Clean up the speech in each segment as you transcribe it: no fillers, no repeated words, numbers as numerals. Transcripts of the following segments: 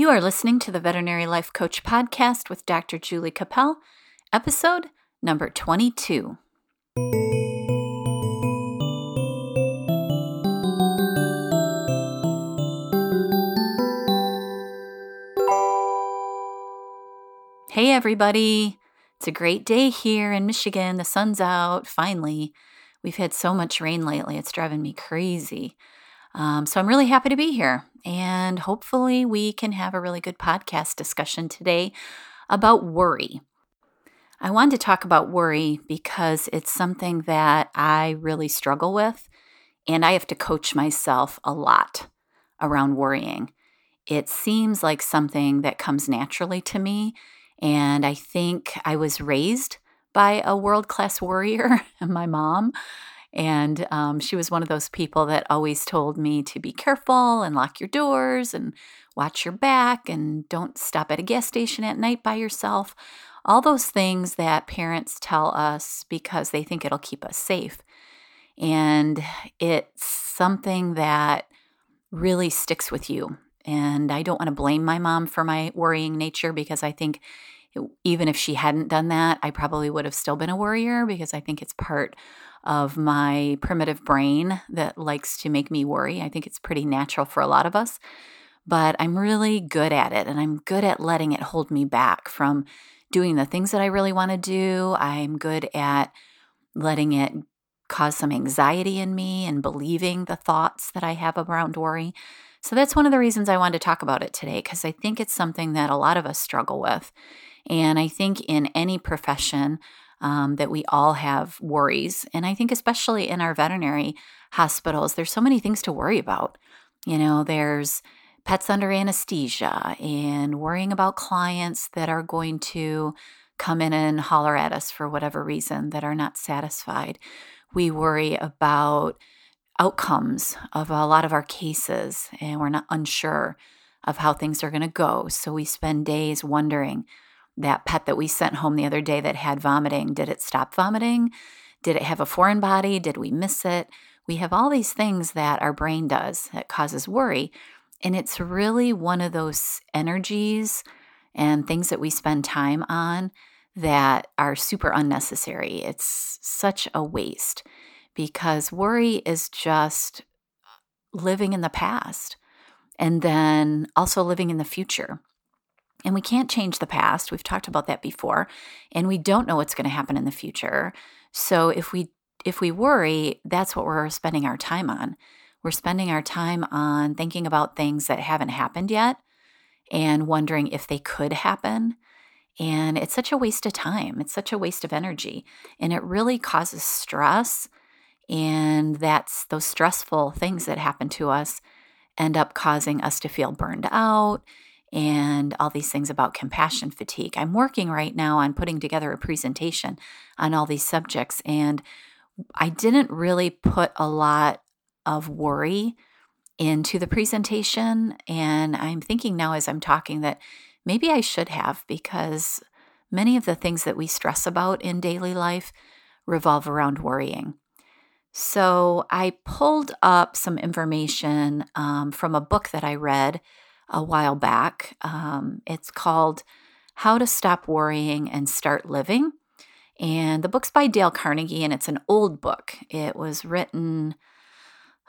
You are listening to the Veterinary Life Coach Podcast with Dr. Julie Cappel, episode number 22. Hey everybody, it's a great day here in Michigan. The sun's out, finally. We've had so much rain lately, it's driving me crazy. So I'm really happy to be here, and hopefully we can have a really good podcast discussion today about worry. I wanted to talk about worry because it's something that I really struggle with, and I have to coach myself a lot around worrying. It seems like something that comes naturally to me, and I think I was raised by a world-class worrier, my mom. And she was one of those people that always told me to be careful and lock your doors and watch your back and don't stop at a gas station at night by yourself. All those things that parents tell us because they think it'll keep us safe. And it's something that really sticks with you. And I don't want to blame my mom for my worrying nature because I think even if she hadn't done that, I probably would have still been a worrier because I think it's part of my primitive brain that likes to make me worry. I think it's pretty natural for a lot of us, but I'm really good at it, and I'm good at letting it hold me back from doing the things that I really want to do. I'm good at letting it cause some anxiety in me and believing the thoughts that I have around worry. So that's one of the reasons I wanted to talk about it today, because I think it's something that a lot of us struggle with. And I think in any profession, that we all have worries. And I think especially in our veterinary hospitals, there's so many things to worry about. You know, there's pets under anesthesia and worrying about clients that are going to come in and holler at us for whatever reason that are not satisfied. We worry about outcomes of a lot of our cases, and we're not unsure of how things are going to go. So we spend days wondering, that pet that we sent home the other day that had vomiting, did it stop vomiting? Did it have a foreign body? Did we miss it? We have all these things that our brain does that causes worry. And it's really one of those energies and things that we spend time on that are super unnecessary. It's such a waste because worry is just living in the past and then also living in the future. And we can't change the past. We've talked about that before. And we don't know what's going to happen in the future. So if we worry, that's what we're spending our time on. We're spending our time on thinking about things that haven't happened yet and wondering if they could happen. And it's such a waste of time. It's such a waste of energy. And it really causes stress. And that's those stressful things that happen to us end up causing us to feel burned out and all these things about compassion fatigue. I'm working right now on putting together a presentation on all these subjects, and I didn't really put a lot of worry into the presentation, and I'm thinking now as I'm talking that maybe I should have, because many of the things that we stress about in daily life revolve around worrying. So I pulled up some information from a book that I read a while back. It's called How to Stop Worrying and Start Living. And the book's by Dale Carnegie, and it's an old book. It was written,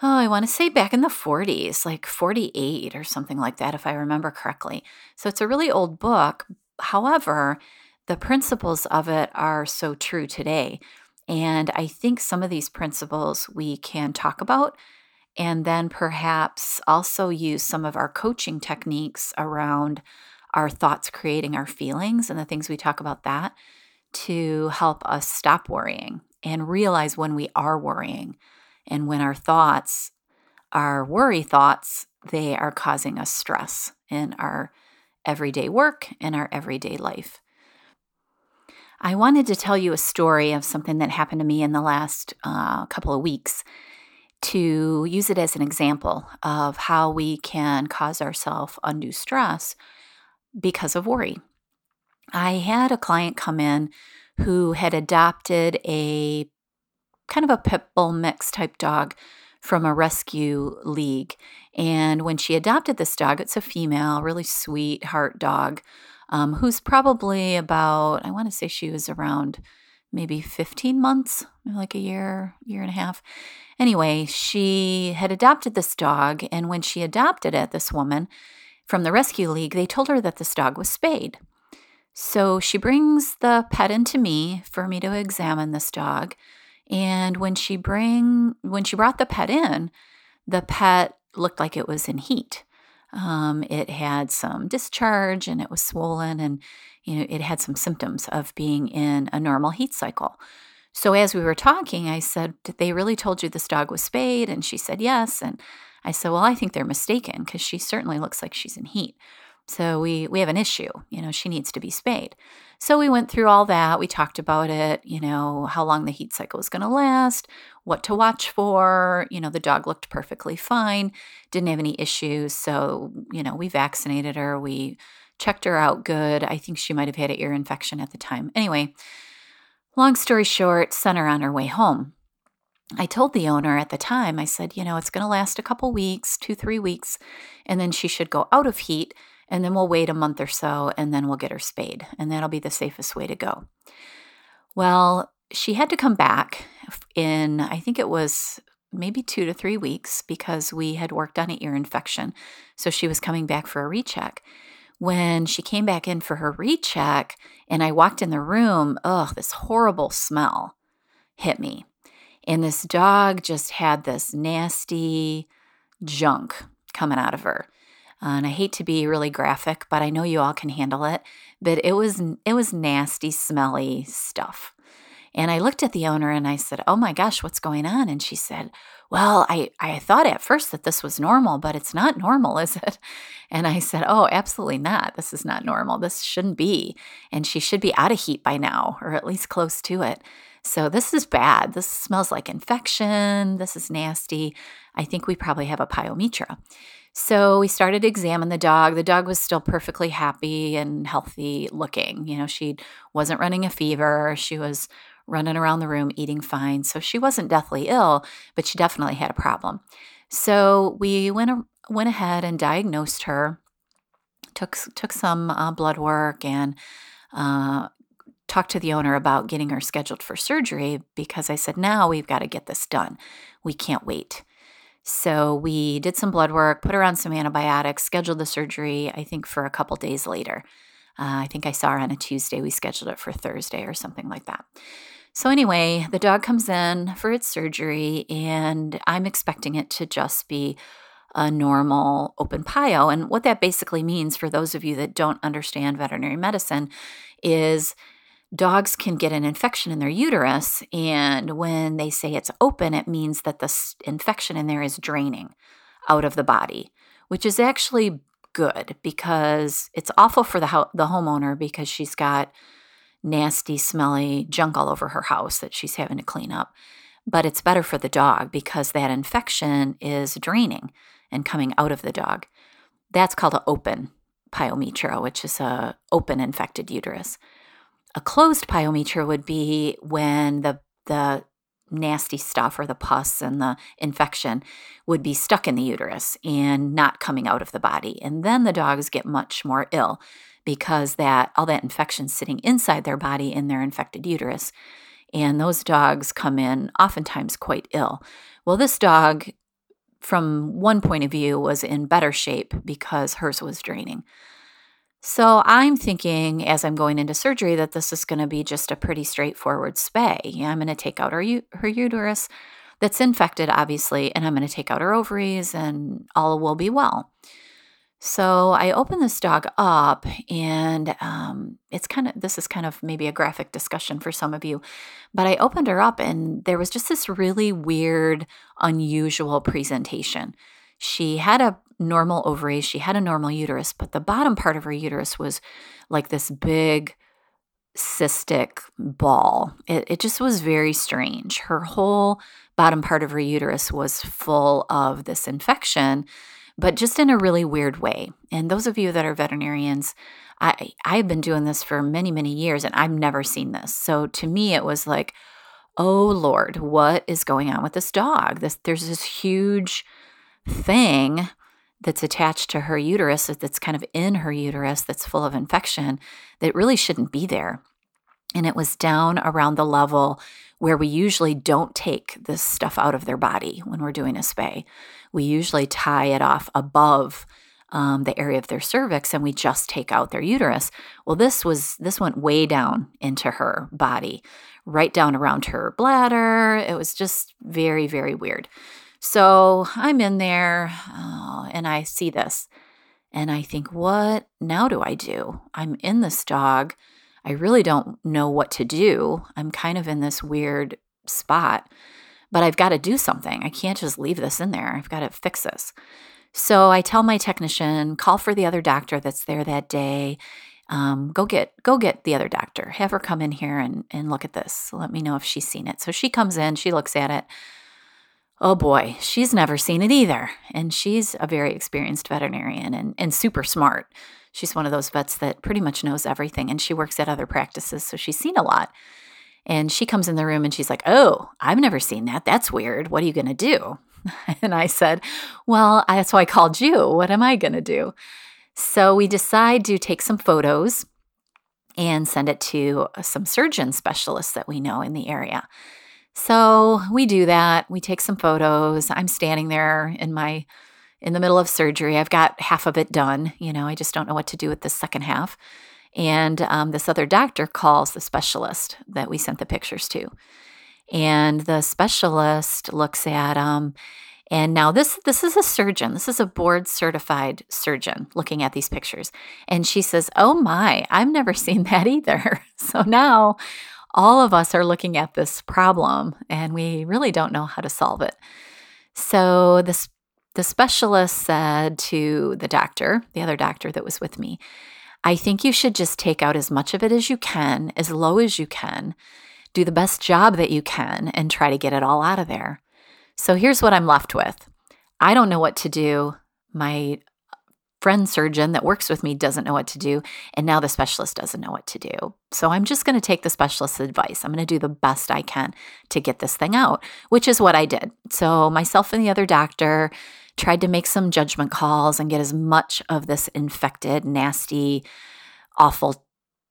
I want to say back in the 40s, like 48 or something like that, if I remember correctly. So it's a really old book. However, the principles of it are so true today. And I think some of these principles we can talk about, and then perhaps also use some of our coaching techniques around our thoughts creating our feelings and the things we talk about that to help us stop worrying and realize when we are worrying and when our thoughts, our worry thoughts, they are causing us stress in our everyday work and our everyday life. I wanted to tell you a story of something that happened to me in the last couple of weeks, to use it as an example of how we can cause ourselves undue stress because of worry. I had a client come in who had adopted a kind of a pit bull mix type dog from a rescue league. And when she adopted this dog, it's a female, really sweet heart dog, who's probably about, I want to say she was around maybe 15 months, like a year, year and a half. Anyway, she had adopted this dog, and when she adopted it, this woman from the rescue league, they told her that this dog was spayed. So she brings the pet into me for me to examine this dog. And when she brought the pet in, the pet looked like it was in heat. It had some discharge and it was swollen, and you know, it had some symptoms of being in a normal heat cycle. So as we were talking, I said, "Did they really told you this dog was spayed?" And she said, "Yes." And I said, "Well, I think they're mistaken because she certainly looks like she's in heat. So we have an issue. You know, she needs to be spayed." So we went through all that. We talked about it, you know, how long the heat cycle is going to last, what to watch for. You know, the dog looked perfectly fine, didn't have any issues. So, you know, we vaccinated her. We checked her out good. I think she might have had an ear infection at the time. Anyway, long story short, sent her on her way home. I told the owner at the time, I said, you know, it's going to last a couple weeks, 2-3 weeks, and then she should go out of heat. And then we'll wait a month or so, and then we'll get her spayed. And that'll be the safest way to go. Well, she had to come back in, I think it was maybe 2 to 3 weeks, because we had worked on an ear infection. So she was coming back for a recheck. When she came back in for her recheck, and I walked in the room, this horrible smell hit me. And this dog just had this nasty junk coming out of her. And I hate to be really graphic, but I know you all can handle it. But it was nasty, smelly stuff. And I looked at the owner and I said, "Oh my gosh, what's going on?" And she said, "Well, I thought at first that this was normal, but it's not normal, is it?" And I said, "Oh, absolutely not. This is not normal. This shouldn't be. And she should be out of heat by now, or at least close to it. So this is bad. This smells like infection. This is nasty. I think we probably have a pyometra." So we started to examine the dog. The dog was still perfectly happy and healthy looking. You know, she wasn't running a fever. She was running around the room eating fine. So she wasn't deathly ill, but she definitely had a problem. So we went ahead and diagnosed her, took some blood work, and talked to the owner about getting her scheduled for surgery, because I said, now we've got to get this done. We can't wait. So we did some blood work, put her on some antibiotics, scheduled the surgery, I think, for a couple days later. I think I saw her on a Tuesday. We scheduled it for Thursday or something like that. So anyway, the dog comes in for its surgery, and I'm expecting it to just be a normal open pyo. And what that basically means, for those of you that don't understand veterinary medicine, is dogs can get an infection in their uterus, and when they say it's open, it means that the infection in there is draining out of the body, which is actually good, because it's awful for the homeowner, because she's got nasty, smelly junk all over her house that she's having to clean up. But it's better for the dog, because that infection is draining and coming out of the dog. That's called an open pyometra, which is an open infected uterus. A closed pyometra would be when the nasty stuff, or the pus and the infection, would be stuck in the uterus and not coming out of the body. And then the dogs get much more ill, because all that infection sitting inside their body in their infected uterus. And those dogs come in oftentimes quite ill. Well, this dog, from one point of view, was in better shape because hers was draining. So I'm thinking, as I'm going into surgery, that this is going to be just a pretty straightforward spay. I'm going to take out her uterus that's infected, obviously, and I'm going to take out her ovaries, and all will be well. So I open this dog up, and this is kind of maybe a graphic discussion for some of you, but I opened her up, and there was just this really weird, unusual presentation. She had a normal ovaries, she had a normal uterus, but the bottom part of her uterus was like this big cystic ball. It just was very strange. Her whole bottom part of her uterus was full of this infection, but just in a really weird way. And those of you that are veterinarians, I've been doing this for many, many years, and I've never seen this. So to me, it was like, oh Lord, what is going on with this dog? There's this huge thing that's attached to her uterus, that's kind of in her uterus, that's full of infection that really shouldn't be there. And it was down around the level where we usually don't take this stuff out of their body when we're doing a spay. We usually tie it off above the area of their cervix, and we just take out their uterus. Well, this went way down into her body, right down around her bladder. It was just very, very weird. So I'm in there, and I see this, and I think, what now do I do? I'm in this dog. I really don't know what to do. I'm kind of in this weird spot, but I've got to do something. I can't just leave this in there. I've got to fix this. So I tell my technician, call for the other doctor that's there that day. Go get the other doctor. Have her come in here and look at this. Let me know if she's seen it. So she comes in. She looks at it. Oh, boy, she's never seen it either. And she's a very experienced veterinarian and super smart. She's one of those vets that pretty much knows everything, and she works at other practices, so she's seen a lot. And she comes in the room, and she's like, oh, I've never seen that. That's weird. What are you going to do? And I said, well, that's why I called you. What am I going to do? So we decide to take some photos and send it to some surgeon specialists that we know in the area. So we do that. We take some photos. I'm standing there in the middle of surgery. I've got half of it done. I just don't know what to do with the second half. And this other doctor calls the specialist that we sent the pictures to. And the specialist looks at them. And now this is a surgeon. This is a board-certified surgeon looking at these pictures. And she says, oh, my, I've never seen that either. So now all of us are looking at this problem, and we really don't know how to solve it. So the specialist said to the doctor, the other doctor that was with me, I think you should just take out as much of it as you can, as low as you can, do the best job that you can, and try to get it all out of there. So here's what I'm left with. I don't know what to do. My friend surgeon that works with me doesn't know what to do. And now the specialist doesn't know what to do. So I'm just going to take the specialist's advice. I'm going to do the best I can to get this thing out, which is what I did. So myself and the other doctor tried to make some judgment calls and get as much of this infected, nasty, awful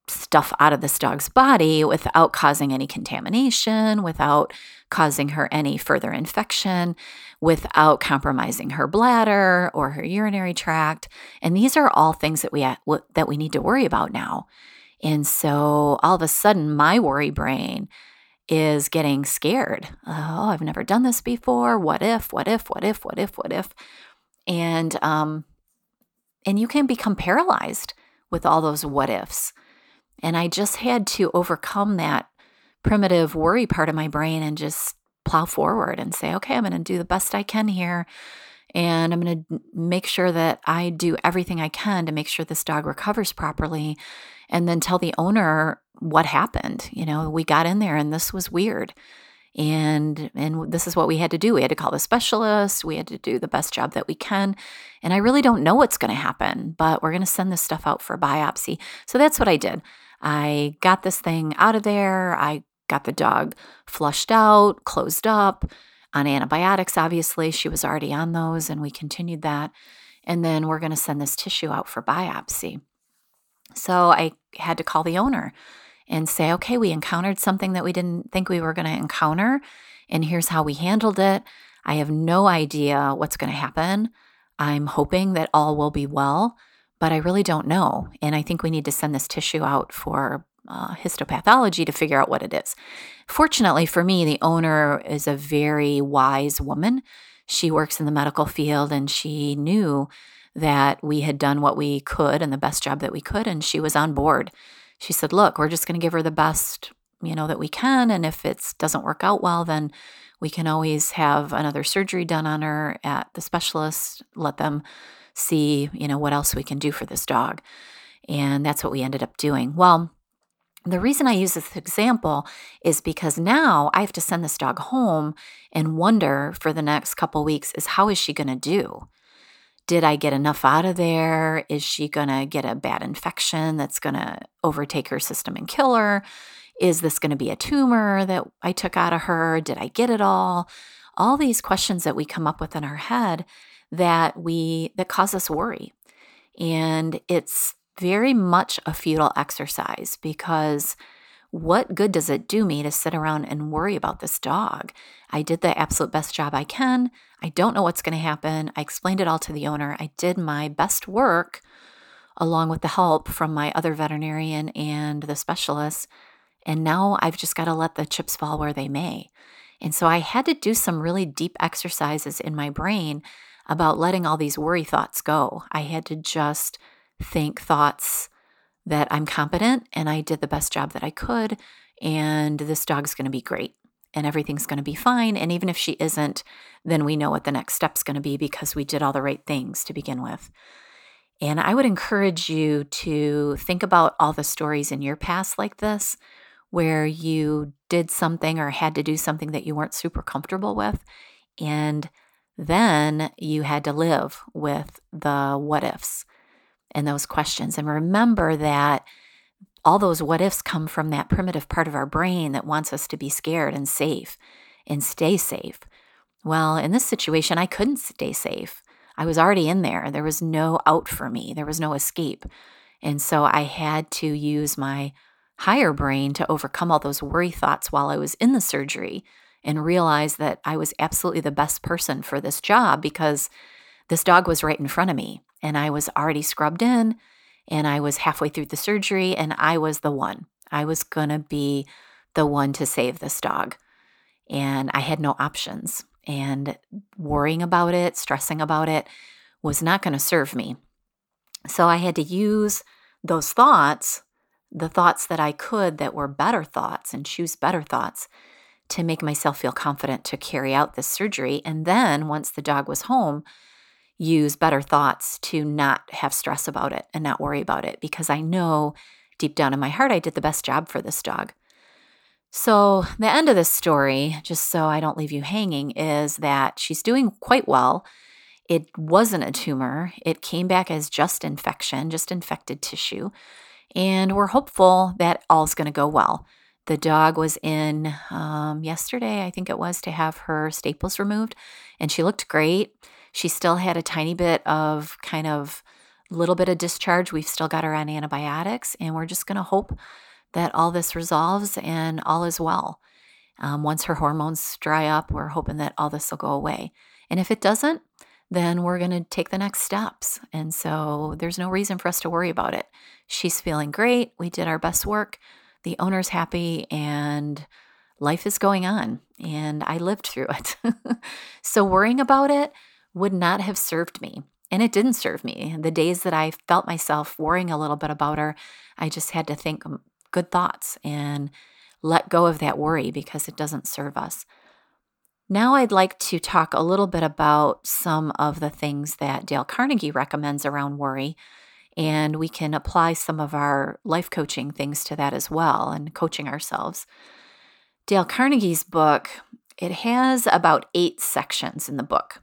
stuff out of this dog's body without causing any contamination, without causing her any further infection, without compromising her bladder or her urinary tract. And these are all things that we need to worry about now. And so all of a sudden, my worry brain is getting scared. Oh, I've never done this before. What if? And you can become paralyzed with all those what ifs. And I just had to overcome that primitive worry part of my brain and just plow forward and say, okay, I'm going to do the best I can here. And I'm going to make sure that I do everything I can to make sure this dog recovers properly, and then tell the owner what happened. We got in there and this was weird. And this is what we had to do. We had to call the specialist. We had to do the best job that we can. And I really don't know what's going to happen, but we're going to send this stuff out for biopsy. So that's what I did. I got this thing out of there. I got the dog flushed out, closed up, on antibiotics, obviously. She was already on those, and we continued that. And then we're going to send this tissue out for biopsy. So I had to call the owner and say, okay, we encountered something that we didn't think we were going to encounter, and here's how we handled it. I have no idea what's going to happen. I'm hoping that all will be well, but I really don't know. And I think we need to send this tissue out for histopathology to figure out what it is. Fortunately for me, the owner is a very wise woman. She works in the medical field, and she knew that we had done what we could and the best job that we could, and she was on board. She said, look, we're just going to give her the best, that we can. And if it doesn't work out well, then we can always have another surgery done on her at the specialist, let them see, what else we can do for this dog. And that's what we ended up doing. Well, the reason I use this example is because now I have to send this dog home and wonder for the next couple weeks is, how is she going to do? Did I get enough out of there? Is she going to get a bad infection that's going to overtake her system and kill her? Is this going to be a tumor that I took out of her? Did I get it all? All these questions that we come up with in our head that cause us worry. And it's very much a futile exercise, because what good does it do me to sit around and worry about this dog? I did the absolute best job I can. I don't know what's going to happen. I explained it all to the owner. I did my best work along with the help from my other veterinarian and the specialist. And now I've just got to let the chips fall where they may. And so I had to do some really deep exercises in my brain about letting all these worry thoughts go. I had to just think thoughts that I'm competent and I did the best job that I could, and this dog's going to be great and everything's going to be fine. And even if she isn't, then we know what the next step's going to be because we did all the right things to begin with. And I would encourage you to think about all the stories in your past like this, where you did something or had to do something that you weren't super comfortable with, and then you had to live with the what ifs and those questions. And remember that all those what ifs come from that primitive part of our brain that wants us to be scared and safe and stay safe. Well, in this situation, I couldn't stay safe. I was already in there. There was no out for me. There was no escape. And so I had to use my higher brain to overcome all those worry thoughts while I was in the surgery and realize that I was absolutely the best person for this job, because this dog was right in front of me. And I was already scrubbed in, and I was halfway through the surgery, and I was the one. I was going to be the one to save this dog. And I had no options. And worrying about it, stressing about it was not going to serve me. So I had to use those thoughts, the thoughts that I could that were better thoughts, and choose better thoughts to make myself feel confident to carry out this surgery. And then once the dog was home, use better thoughts to not have stress about it and not worry about it, because I know deep down in my heart I did the best job for this dog. So the end of this story, just so I don't leave you hanging, is that she's doing quite well. It wasn't a tumor. It came back as just infection, just infected tissue. And we're hopeful that all's going to go well. The dog was in yesterday, I think it was, to have her staples removed, and she looked great. She still had a tiny bit of discharge. We've still got her on antibiotics, and we're just going to hope that all this resolves and all is well. Once her hormones dry up, we're hoping that all this will go away. And if it doesn't, then we're going to take the next steps. And so there's no reason for us to worry about it. She's feeling great. We did our best work. The owner's happy, and life is going on. And I lived through it. So worrying about it would not have served me. And it didn't serve me. The days that I felt myself worrying a little bit about her, I just had to think good thoughts and let go of that worry, because it doesn't serve us. Now I'd like to talk a little bit about some of the things that Dale Carnegie recommends around worry, and we can apply some of our life coaching things to that as well, and coaching ourselves. Dale Carnegie's book, it has about 8 sections in the book.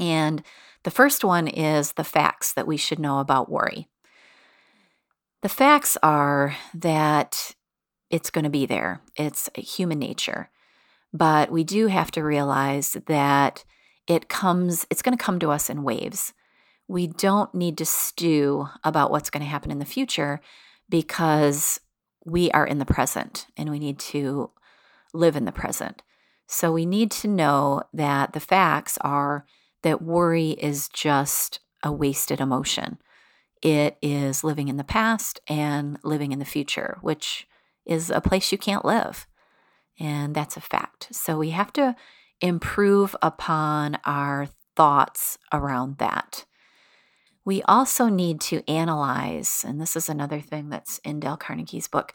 And the first one is the facts that we should know about worry. The facts are that it's going to be there. It's human nature. But we do have to realize that it's going to come to us in waves. We don't need to stew about what's going to happen in the future, because we are in the present and we need to live in the present. So we need to know that the facts are that worry is just a wasted emotion. It is living in the past and living in the future, which is a place you can't live. And that's a fact. So we have to improve upon our thoughts around that. We also need to analyze, and this is another thing that's in Dale Carnegie's book.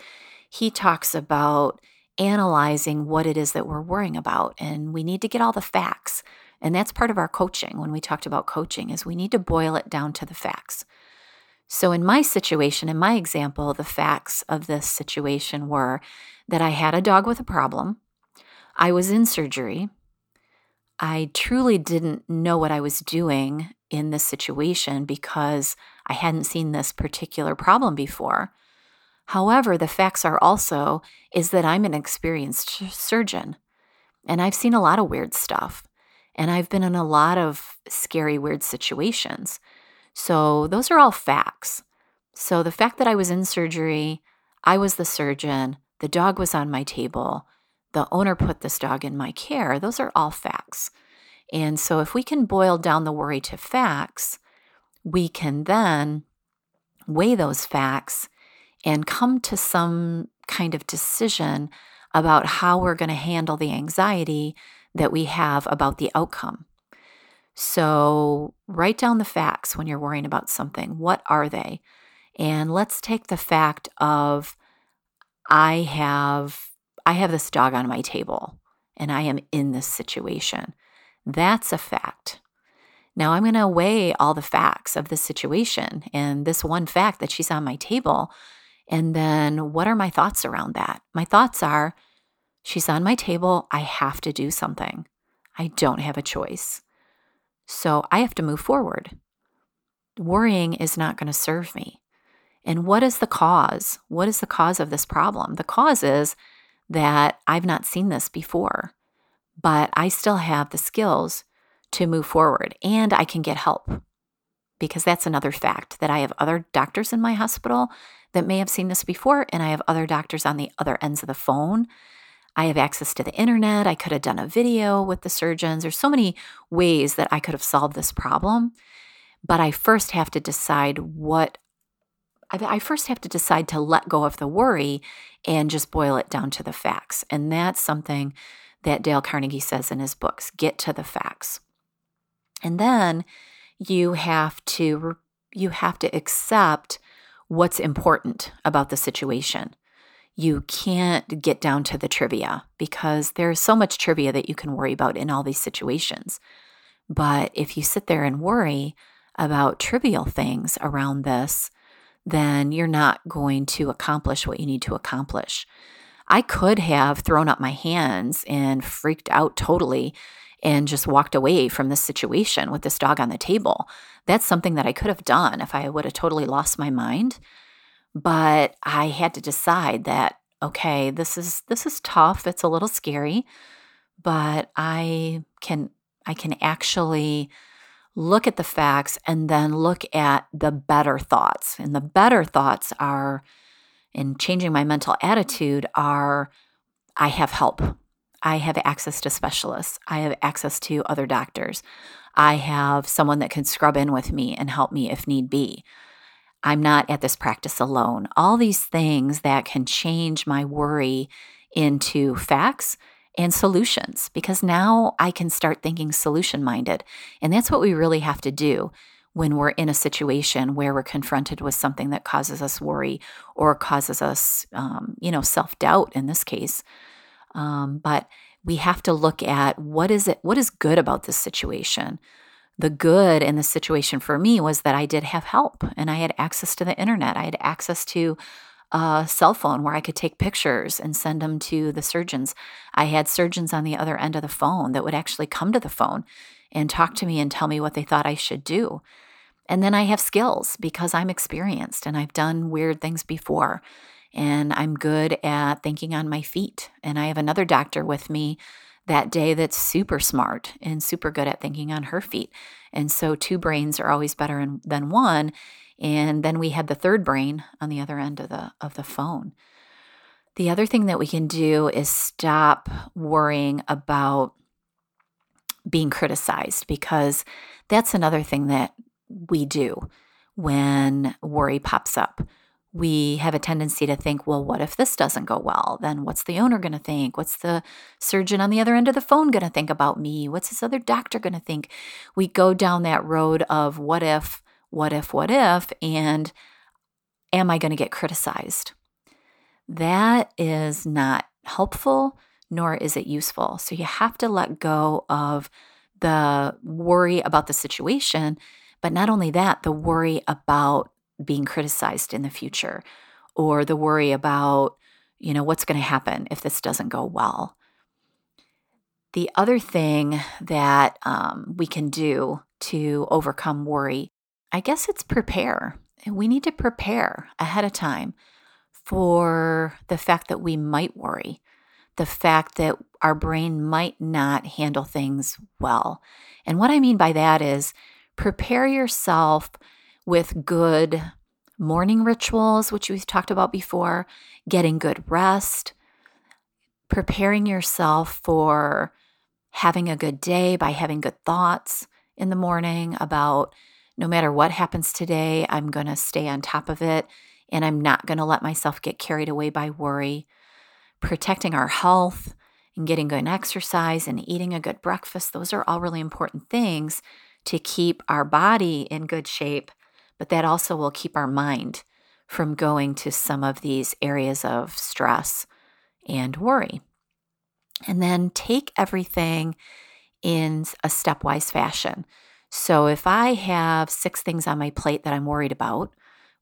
He talks about analyzing what it is that we're worrying about, and we need to get all the facts. And that's part of our coaching. When we talked about coaching, is we need to boil it down to the facts. So in my situation, in my example, the facts of this situation were that I had a dog with a problem. I was in surgery. I truly didn't know what I was doing in this situation, because I hadn't seen this particular problem before. However, the facts are also is that I'm an experienced surgeon, and I've seen a lot of weird stuff, and I've been in a lot of scary, weird situations. So those are all facts. So the fact that I was in surgery, I was the surgeon, the dog was on my table, the owner put this dog in my care, those are all facts. And so if we can boil down the worry to facts, we can then weigh those facts and come to some kind of decision about how we're going to handle the anxiety that we have about the outcome. So write down the facts when you're worrying about something. What are they? And let's take the fact of I have this dog on my table and I am in this situation. That's a fact. Now I'm going to weigh all the facts of this situation and this one fact that she's on my table. And then what are my thoughts around that? My thoughts are, she's on my table. I have to do something. I don't have a choice. So I have to move forward. Worrying is not going to serve me. And what is the cause? What is the cause of this problem? The cause is that I've not seen this before, but I still have the skills to move forward and I can get help, because that's another fact, that I have other doctors in my hospital that may have seen this before, and I have other doctors on the other ends of the phone. I have access to the internet. I could have done a video with the surgeons. There's so many ways that I could have solved this problem, but I first have to decide to let go of the worry and just boil it down to the facts. And that's something that Dale Carnegie says in his books, get to the facts. And then you have to accept what's important about the situation. You can't get down to the trivia, because there's so much trivia that you can worry about in all these situations. But if you sit there and worry about trivial things around this, then you're not going to accomplish what you need to accomplish. I could have thrown up my hands and freaked out totally and just walked away from this situation with this dog on the table. That's something that I could have done if I would have totally lost my mind. But I had to decide that, okay, this is tough. It's a little scary, but I can actually look at the facts and then look at the better thoughts. And the better thoughts are, in changing my mental attitude, are I have help. I have access to specialists. I have access to other doctors. I have someone that can scrub in with me and help me if need be. I'm not at this practice alone. All these things that can change my worry into facts and solutions, because now I can start thinking solution-minded. And that's what we really have to do when we're in a situation where we're confronted with something that causes us worry or causes us, self-doubt in this case. But we have to look at what is good about this situation. The good in this situation for me was that I did have help and I had access to the internet. I had access to a cell phone where I could take pictures and send them to the surgeons. I had surgeons on the other end of the phone that would actually come to the phone and talk to me and tell me what they thought I should do. And then I have skills because I'm experienced and I've done weird things before. And I'm good at thinking on my feet. And I have another doctor with me that day that's super smart and super good at thinking on her feet. And so two brains are always better than one. And then we had the third brain on the other end of the phone. The other thing that we can do is stop worrying about being criticized, because that's another thing that we do when worry pops up. We have a tendency to think, well, what if this doesn't go well? Then what's the owner going to think? What's the surgeon on the other end of the phone going to think about me? What's this other doctor going to think? We go down that road of what if, and am I going to get criticized? That is not helpful, nor is it useful. So you have to let go of the worry about the situation, but not only that, the worry about being criticized in the future, or the worry about, what's going to happen if this doesn't go well. The other thing that we can do to overcome worry, I guess, it's prepare. We need to prepare ahead of time for the fact that we might worry, the fact that our brain might not handle things well. And what I mean by that is prepare yourself with good morning rituals, which we've talked about before, getting good rest, preparing yourself for having a good day by having good thoughts in the morning about no matter what happens today, I'm going to stay on top of it and I'm not going to let myself get carried away by worry. Protecting our health and getting good exercise and eating a good breakfast, those are all really important things to keep our body in good shape, but that also will keep our mind from going to some of these areas of stress and worry. And then take everything in a stepwise fashion. So if I have 6 things on my plate that I'm worried about,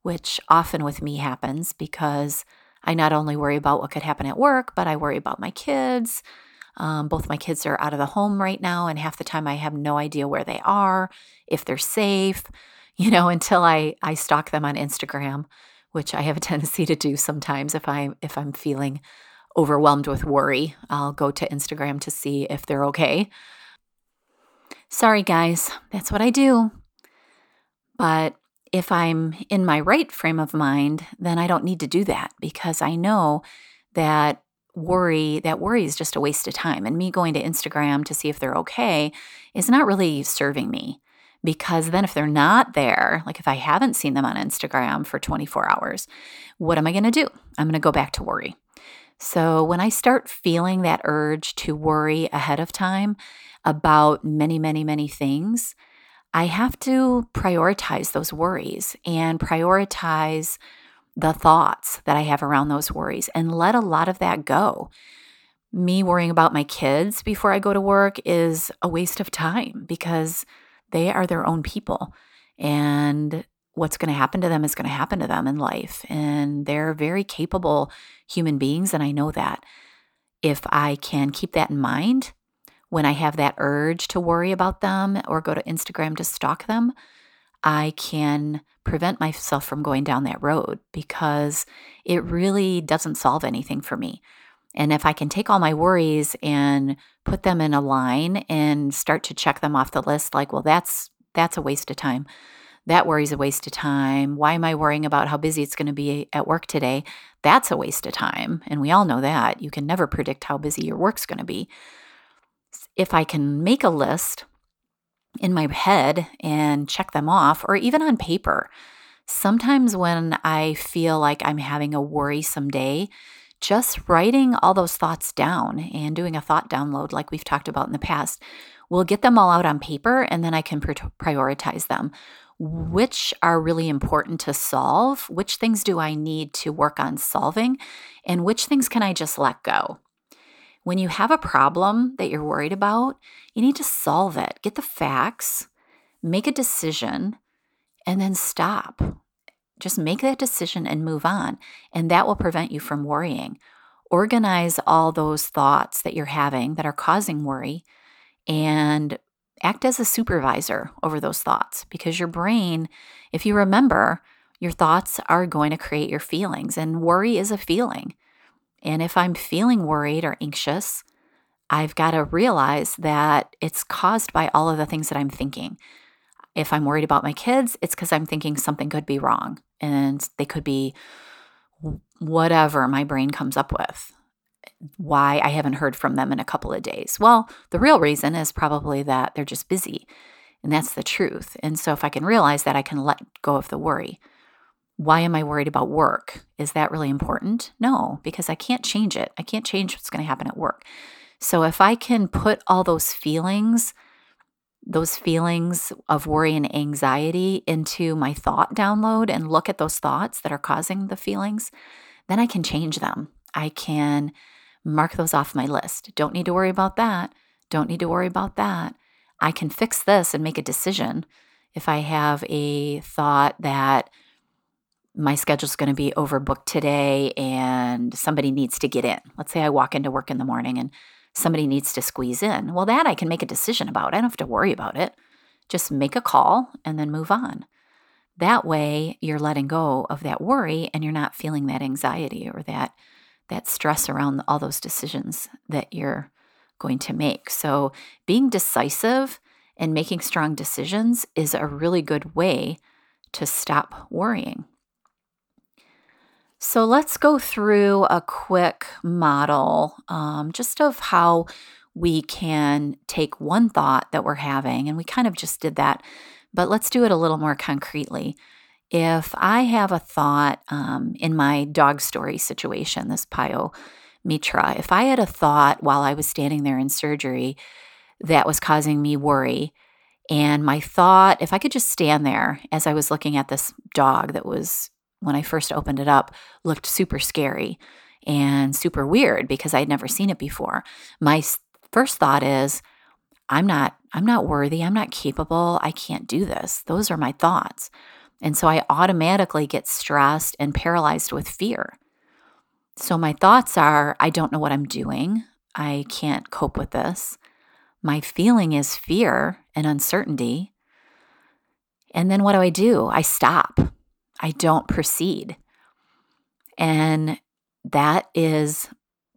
which often with me happens because I not only worry about what could happen at work, but I worry about my kids. Both my kids are out of the home right now, and half the time I have no idea where they are, if they're safe, until I stalk them on Instagram, which I have a tendency to do sometimes if I'm feeling overwhelmed with worry. I'll go to Instagram to see if they're okay. Sorry, guys, that's what I do. But if I'm in my right frame of mind, then I don't need to do that because I know that worry is just a waste of time. And me going to Instagram to see if they're okay is not really serving me because then if they're not there, like if I haven't seen them on Instagram for 24 hours, what am I going to do? I'm going to go back to worry. So when I start feeling that urge to worry ahead of time about many, many, many things, I have to prioritize those worries and prioritize the thoughts that I have around those worries and let a lot of that go. Me worrying about my kids before I go to work is a waste of time because they are their own people and what's going to happen to them is going to happen to them in life. And they're very capable human beings, and I know that. If I can keep that in mind, when I have that urge to worry about them or go to Instagram to stalk them, I can prevent myself from going down that road because it really doesn't solve anything for me. And if I can take all my worries and put them in a line and start to check them off the list, like, well, that's a waste of time. That worry's a waste of time. Why am I worrying about how busy it's going to be at work today? That's a waste of time. And we all know that. You can never predict how busy your work's going to be. If I can make a list in my head and check them off, or even on paper, sometimes when I feel like I'm having a worrisome day, just writing all those thoughts down and doing a thought download like we've talked about in the past, we'll get them all out on paper and then I can prioritize them, which are really important to solve, which things do I need to work on solving, and which things can I just let go. When you have a problem that you're worried about, you need to solve it. Get the facts, make a decision, and then stop. Just make that decision and move on, and that will prevent you from worrying. Organize all those thoughts that you're having that are causing worry and act as a supervisor over those thoughts because your brain, if you remember, your thoughts are going to create your feelings, and worry is a feeling. And if I'm feeling worried or anxious, I've got to realize that it's caused by all of the things that I'm thinking. If I'm worried about my kids, it's because I'm thinking something could be wrong and they could be whatever my brain comes up with, why I haven't heard from them in a couple of days. Well, the real reason is probably that they're just busy, and that's the truth. And so if I can realize that, I can let go of the worry. Why am I worried about work? Is that really important? No, because I can't change it. I can't change what's going to happen at work. So if I can put all those feelings of worry and anxiety into my thought download and look at those thoughts that are causing the feelings, then I can change them. I can mark those off my list. Don't need to worry about that. Don't need to worry about that. I can fix this and make a decision. If I have a thought that my schedule's going to be overbooked today and somebody needs to get in. Let's say I walk into work in the morning and somebody needs to squeeze in. Well, that I can make a decision about. I don't have to worry about it. Just make a call and then move on. That way, you're letting go of that worry and you're not feeling that anxiety or that stress around all those decisions that you're going to make. So being decisive and making strong decisions is a really good way to stop worrying. So let's go through a quick model just of how we can take one thought that we're having, and we kind of just did that, but let's do it a little more concretely. If I have a thought in my dog story situation, this Pio Mitra, if I had a thought while I was standing there in surgery that was causing me worry, and my thought, if I could just stand there as I was looking at this dog that was, when I first opened it up, looked super scary and super weird because I had never seen it before. My first thought is, I'm not worthy, I'm not capable, I can't do this. Those are my thoughts. And so I automatically get stressed and paralyzed with fear. So my thoughts are, I don't know what I'm doing. I can't cope with this. My feeling is fear and uncertainty. And then what do? I stop. I don't proceed. And that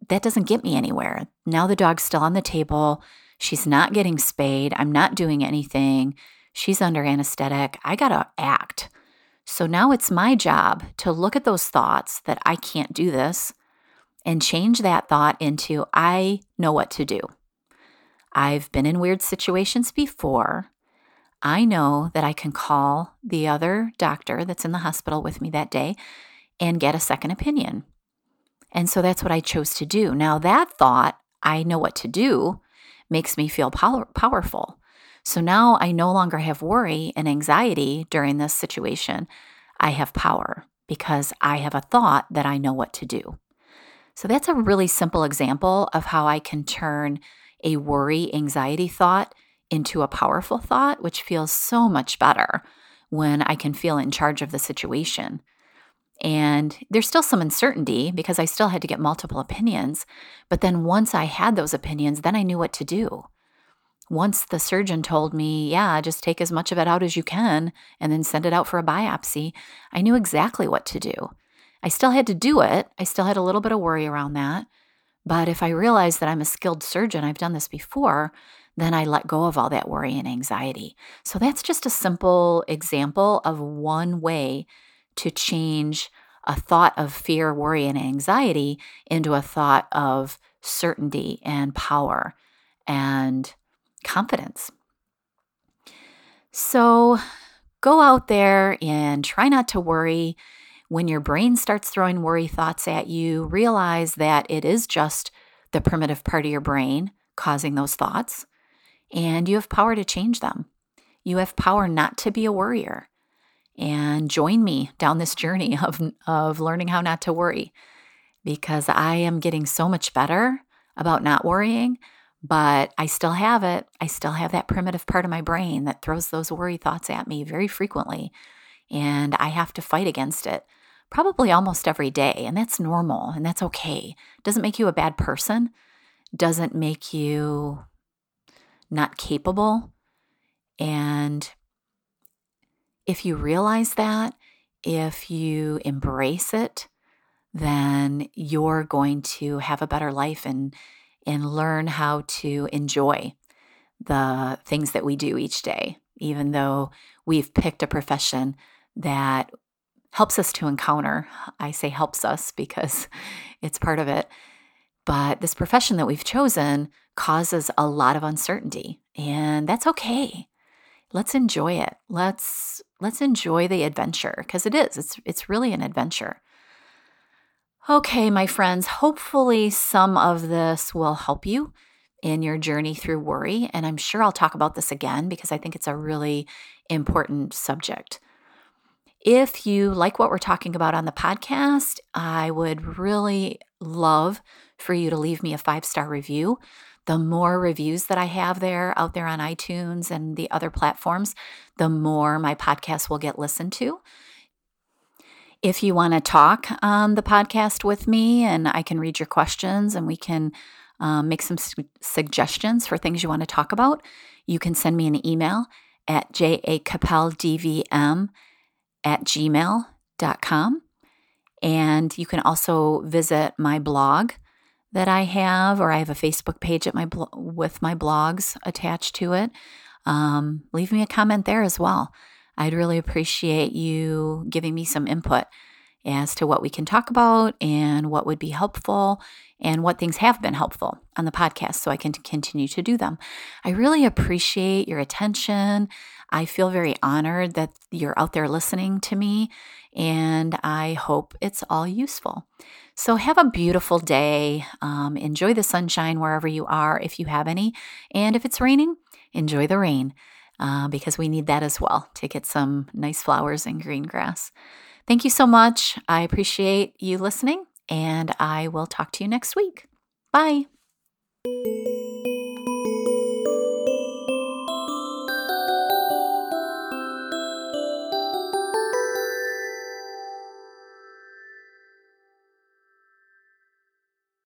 doesn't get me anywhere. Now the dog's still on the table. She's not getting spayed. I'm not doing anything. She's under anesthetic. I got to act. So now it's my job to look at those thoughts that I can't do this and change that thought into I know what to do. I've been in weird situations before. I know that I can call the other doctor that's in the hospital with me that day and get a second opinion. And so that's what I chose to do. Now that thought, I know what to do, makes me feel powerful. So now I no longer have worry and anxiety during this situation. I have power because I have a thought that I know what to do. So that's a really simple example of how I can turn a worry, anxiety thought into a powerful thought, which feels so much better when I can feel in charge of the situation. And there's still some uncertainty because I still had to get multiple opinions. But then once I had those opinions, then I knew what to do. Once the surgeon told me, yeah, just take as much of it out as you can and then send it out for a biopsy, I knew exactly what to do. I still had to do it. I still had a little bit of worry around that. But if I realize that I'm a skilled surgeon, I've done this before, then I let go of all that worry and anxiety. So that's just a simple example of one way to change a thought of fear, worry, and anxiety into a thought of certainty and power and confidence. So go out there and try not to worry. When your brain starts throwing worry thoughts at you, realize that it is just the primitive part of your brain causing those thoughts, and you have power to change them. You have power not to be a worrier. And join me down this journey of learning how not to worry, because I am getting so much better about not worrying, but I still have it. I still have that primitive part of my brain that throws those worry thoughts at me very frequently, and I have to fight against it probably almost every day, and that's normal, and that's okay. It doesn't make you a bad person. It doesn't make you not capable, and if you realize that, if you embrace it, then you're going to have a better life and learn how to enjoy the things that we do each day, even though we've picked a profession that helps us to encounter. I say helps us because it's part of it. But this profession that we've chosen causes a lot of uncertainty, and that's okay. Let's enjoy it. Let's enjoy the adventure, because it is. It's really an adventure. Okay, my friends, hopefully some of this will help you in your journey through worry, and I'm sure I'll talk about this again because I think it's a really important subject. If you like what we're talking about on the podcast, I would really love for you to leave me a 5-star review. The more reviews that I have out there on iTunes and the other platforms, the more my podcast will get listened to. If you want to talk on the podcast with me and I can read your questions and we can make some suggestions for things you want to talk about, you can send me an email at jacapeldvm @gmail.com. And you can also visit my blog that I have, or I have a Facebook page at with my blogs attached to it. Leave me a comment there as well. I'd really appreciate you giving me some input as to what we can talk about and what would be helpful and what things have been helpful on the podcast so I can continue to do them. I really appreciate your attention. I feel very honored that you're out there listening to me, and I hope it's all useful. So have a beautiful day. Enjoy the sunshine wherever you are, if you have any. And if it's raining, enjoy the rain because we need that as well to get some nice flowers and green grass. Thank you so much. I appreciate you listening, and I will talk to you next week. Bye.